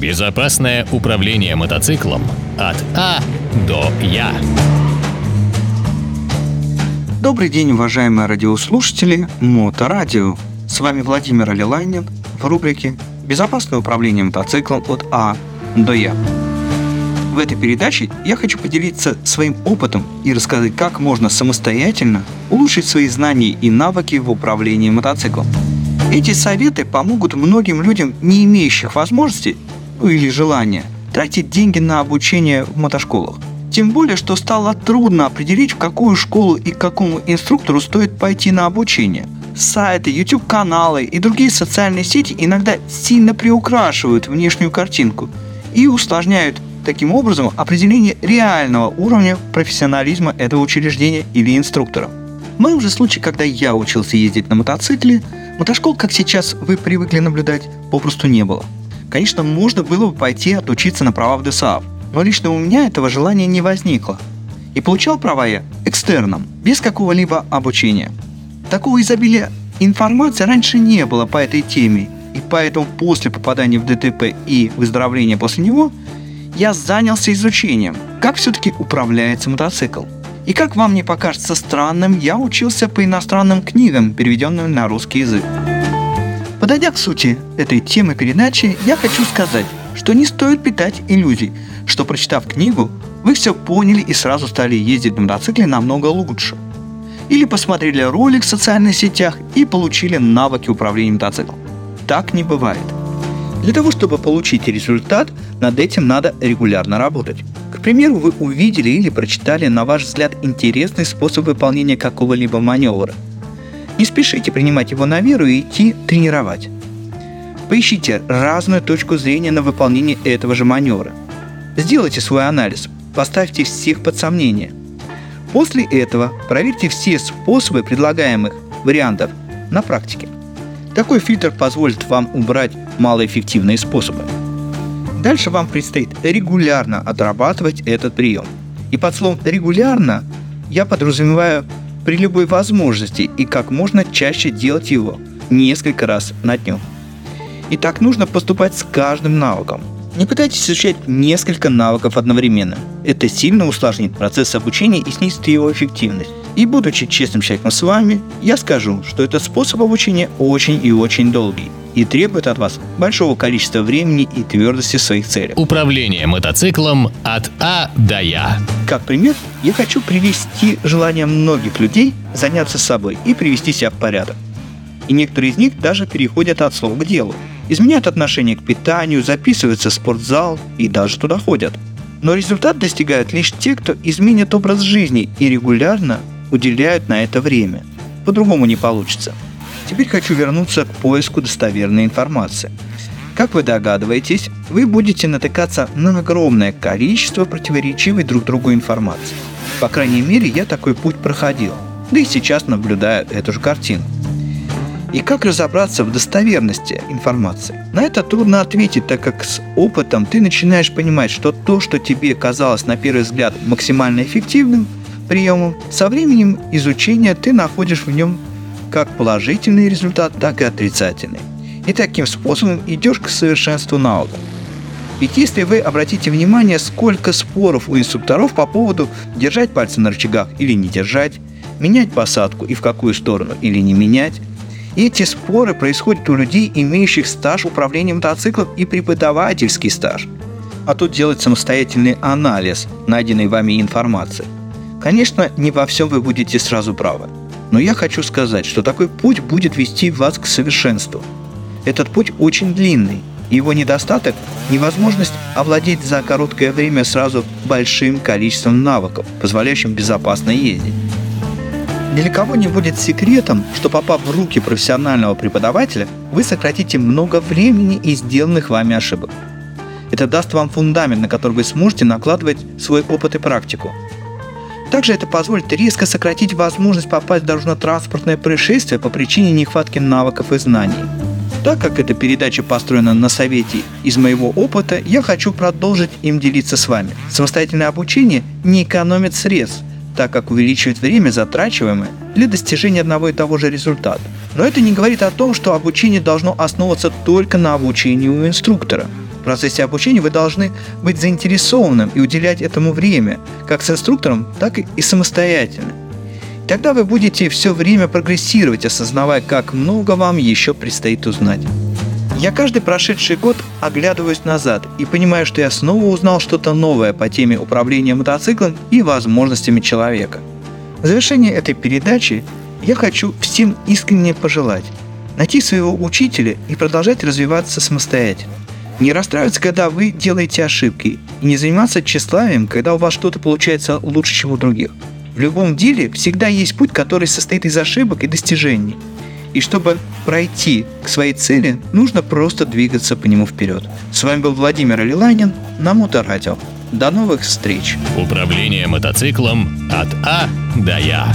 Безопасное управление мотоциклом от А до Я. Добрый день, уважаемые радиослушатели Моторадио. С вами Владимир Оллилайнен в рубрике «Безопасное управление мотоциклом от А до Я». В этой передаче я хочу поделиться своим опытом и рассказать, как можно самостоятельно улучшить свои знания и навыки в управлении мотоциклом. Эти советы помогут многим людям, не имеющих возможности или желания тратить деньги на обучение в мотошколах. Тем более, что стало трудно определить, в какую школу и к какому инструктору стоит пойти на обучение. Сайты, YouTube-каналы и другие социальные сети иногда сильно приукрашивают внешнюю картинку и усложняют таким образом определение реального уровня профессионализма этого учреждения или инструктора. В моем же случае, когда я учился ездить на мотоцикле, мотошкол, как сейчас вы привыкли наблюдать, попросту не было. Конечно, можно было бы пойти отучиться на права в ДСААФ, но лично у меня этого желания не возникло. И получал права я экстерном, без какого-либо обучения. Такого изобилия информации раньше не было по этой теме, и поэтому после попадания в ДТП и выздоровления после него, я занялся изучением, как все-таки управляется мотоцикл. И как вам не покажется странным, я учился по иностранным книгам, переведенным на русский язык. Подойдя к сути этой темы передачи, я хочу сказать, что не стоит питать иллюзий, что, прочитав книгу, вы все поняли и сразу стали ездить на мотоцикле намного лучше. Или посмотрели ролик в социальных сетях и получили навыки управления мотоциклом. Так не бывает. Для того, чтобы получить результат, над этим надо регулярно работать. К примеру, вы увидели или прочитали, на ваш взгляд, интересный способ выполнения какого-либо маневра. Не спешите принимать его на веру и идти тренировать. Поищите разную точку зрения на выполнение этого же маневра. Сделайте свой анализ, поставьте всех под сомнение. После этого проверьте все способы предлагаемых вариантов на практике. Такой фильтр позволит вам убрать малоэффективные способы. Дальше вам предстоит регулярно отрабатывать этот прием. И под словом «регулярно» я подразумеваю при любой возможности и как можно чаще делать его несколько раз на дню. И так нужно поступать с каждым навыком. Не пытайтесь изучать несколько навыков одновременно. Это сильно усложнит процесс обучения и снизит его эффективность. И будучи честным человеком с вами, я скажу, что этот способ обучения очень и очень долгий и требует от вас большого количества времени и твердости в своих целях. Управление мотоциклом от А до Я. Как пример, я хочу привести желание многих людей заняться собой и привести себя в порядок. И некоторые из них даже переходят от слов к делу, изменяют отношение к питанию, записываются в спортзал и даже туда ходят. Но результат достигают лишь те, кто изменит образ жизни и регулярно уделяют на это время. По-другому не получится. Теперь хочу вернуться к поиску достоверной информации. Как вы догадываетесь, вы будете натыкаться на огромное количество противоречивой друг другу информации. По крайней мере, я такой путь проходил, да и сейчас наблюдаю эту же картину. И как разобраться в достоверности информации? На это трудно ответить, так как с опытом ты начинаешь понимать, что то, что тебе казалось на первый взгляд максимально эффективным приемом, со временем изучения ты находишь в нем как положительный результат, так и отрицательный. И таким способом идешь к совершенству навыка. Ведь если вы обратите внимание, сколько споров у инструкторов по поводу держать пальцы на рычагах или не держать, менять посадку и в какую сторону или не менять, эти споры происходят у людей, имеющих стаж управления мотоциклом и преподавательский стаж. А тут делать самостоятельный анализ найденной вами информации. Конечно, не во всем вы будете сразу правы. Но я хочу сказать, что такой путь будет вести вас к совершенству. Этот путь очень длинный. Его недостаток – невозможность овладеть за короткое время сразу большим количеством навыков, позволяющим безопасно ездить. Ни для кого не будет секретом, что, попав в руки профессионального преподавателя, вы сократите много времени и сделанных вами ошибок. Это даст вам фундамент, на который вы сможете накладывать свой опыт и практику. Также это позволит резко сократить возможность попасть в дорожно-транспортное происшествие по причине нехватки навыков и знаний. Так как эта передача построена на совете из моего опыта, я хочу продолжить им делиться с вами. Самостоятельное обучение не экономит средств, так как увеличивает время, затрачиваемое для достижения одного и того же результата. Но это не говорит о том, что обучение должно основываться только на обучении у инструктора. процессе обучения вы должны быть заинтересованным и уделять этому время, как с инструктором, так и самостоятельно. Тогда вы будете все время прогрессировать, осознавая, как много вам еще предстоит узнать. Я каждый прошедший год оглядываюсь назад и понимаю, что я снова узнал что-то новое по теме управления мотоциклом и возможностями человека. В завершение этой передачи я хочу всем искренне пожелать найти своего учителя и продолжать развиваться самостоятельно. Не расстраиваться, когда вы делаете ошибки, и не заниматься тщеславием, когда у вас что-то получается лучше, чем у других. В любом деле всегда есть путь, который состоит из ошибок и достижений. И чтобы пройти к своей цели, нужно просто двигаться по нему вперед. С вами был Владимир Оллилайнен на Моторадио. До новых встреч! Управление мотоциклом от А до Я.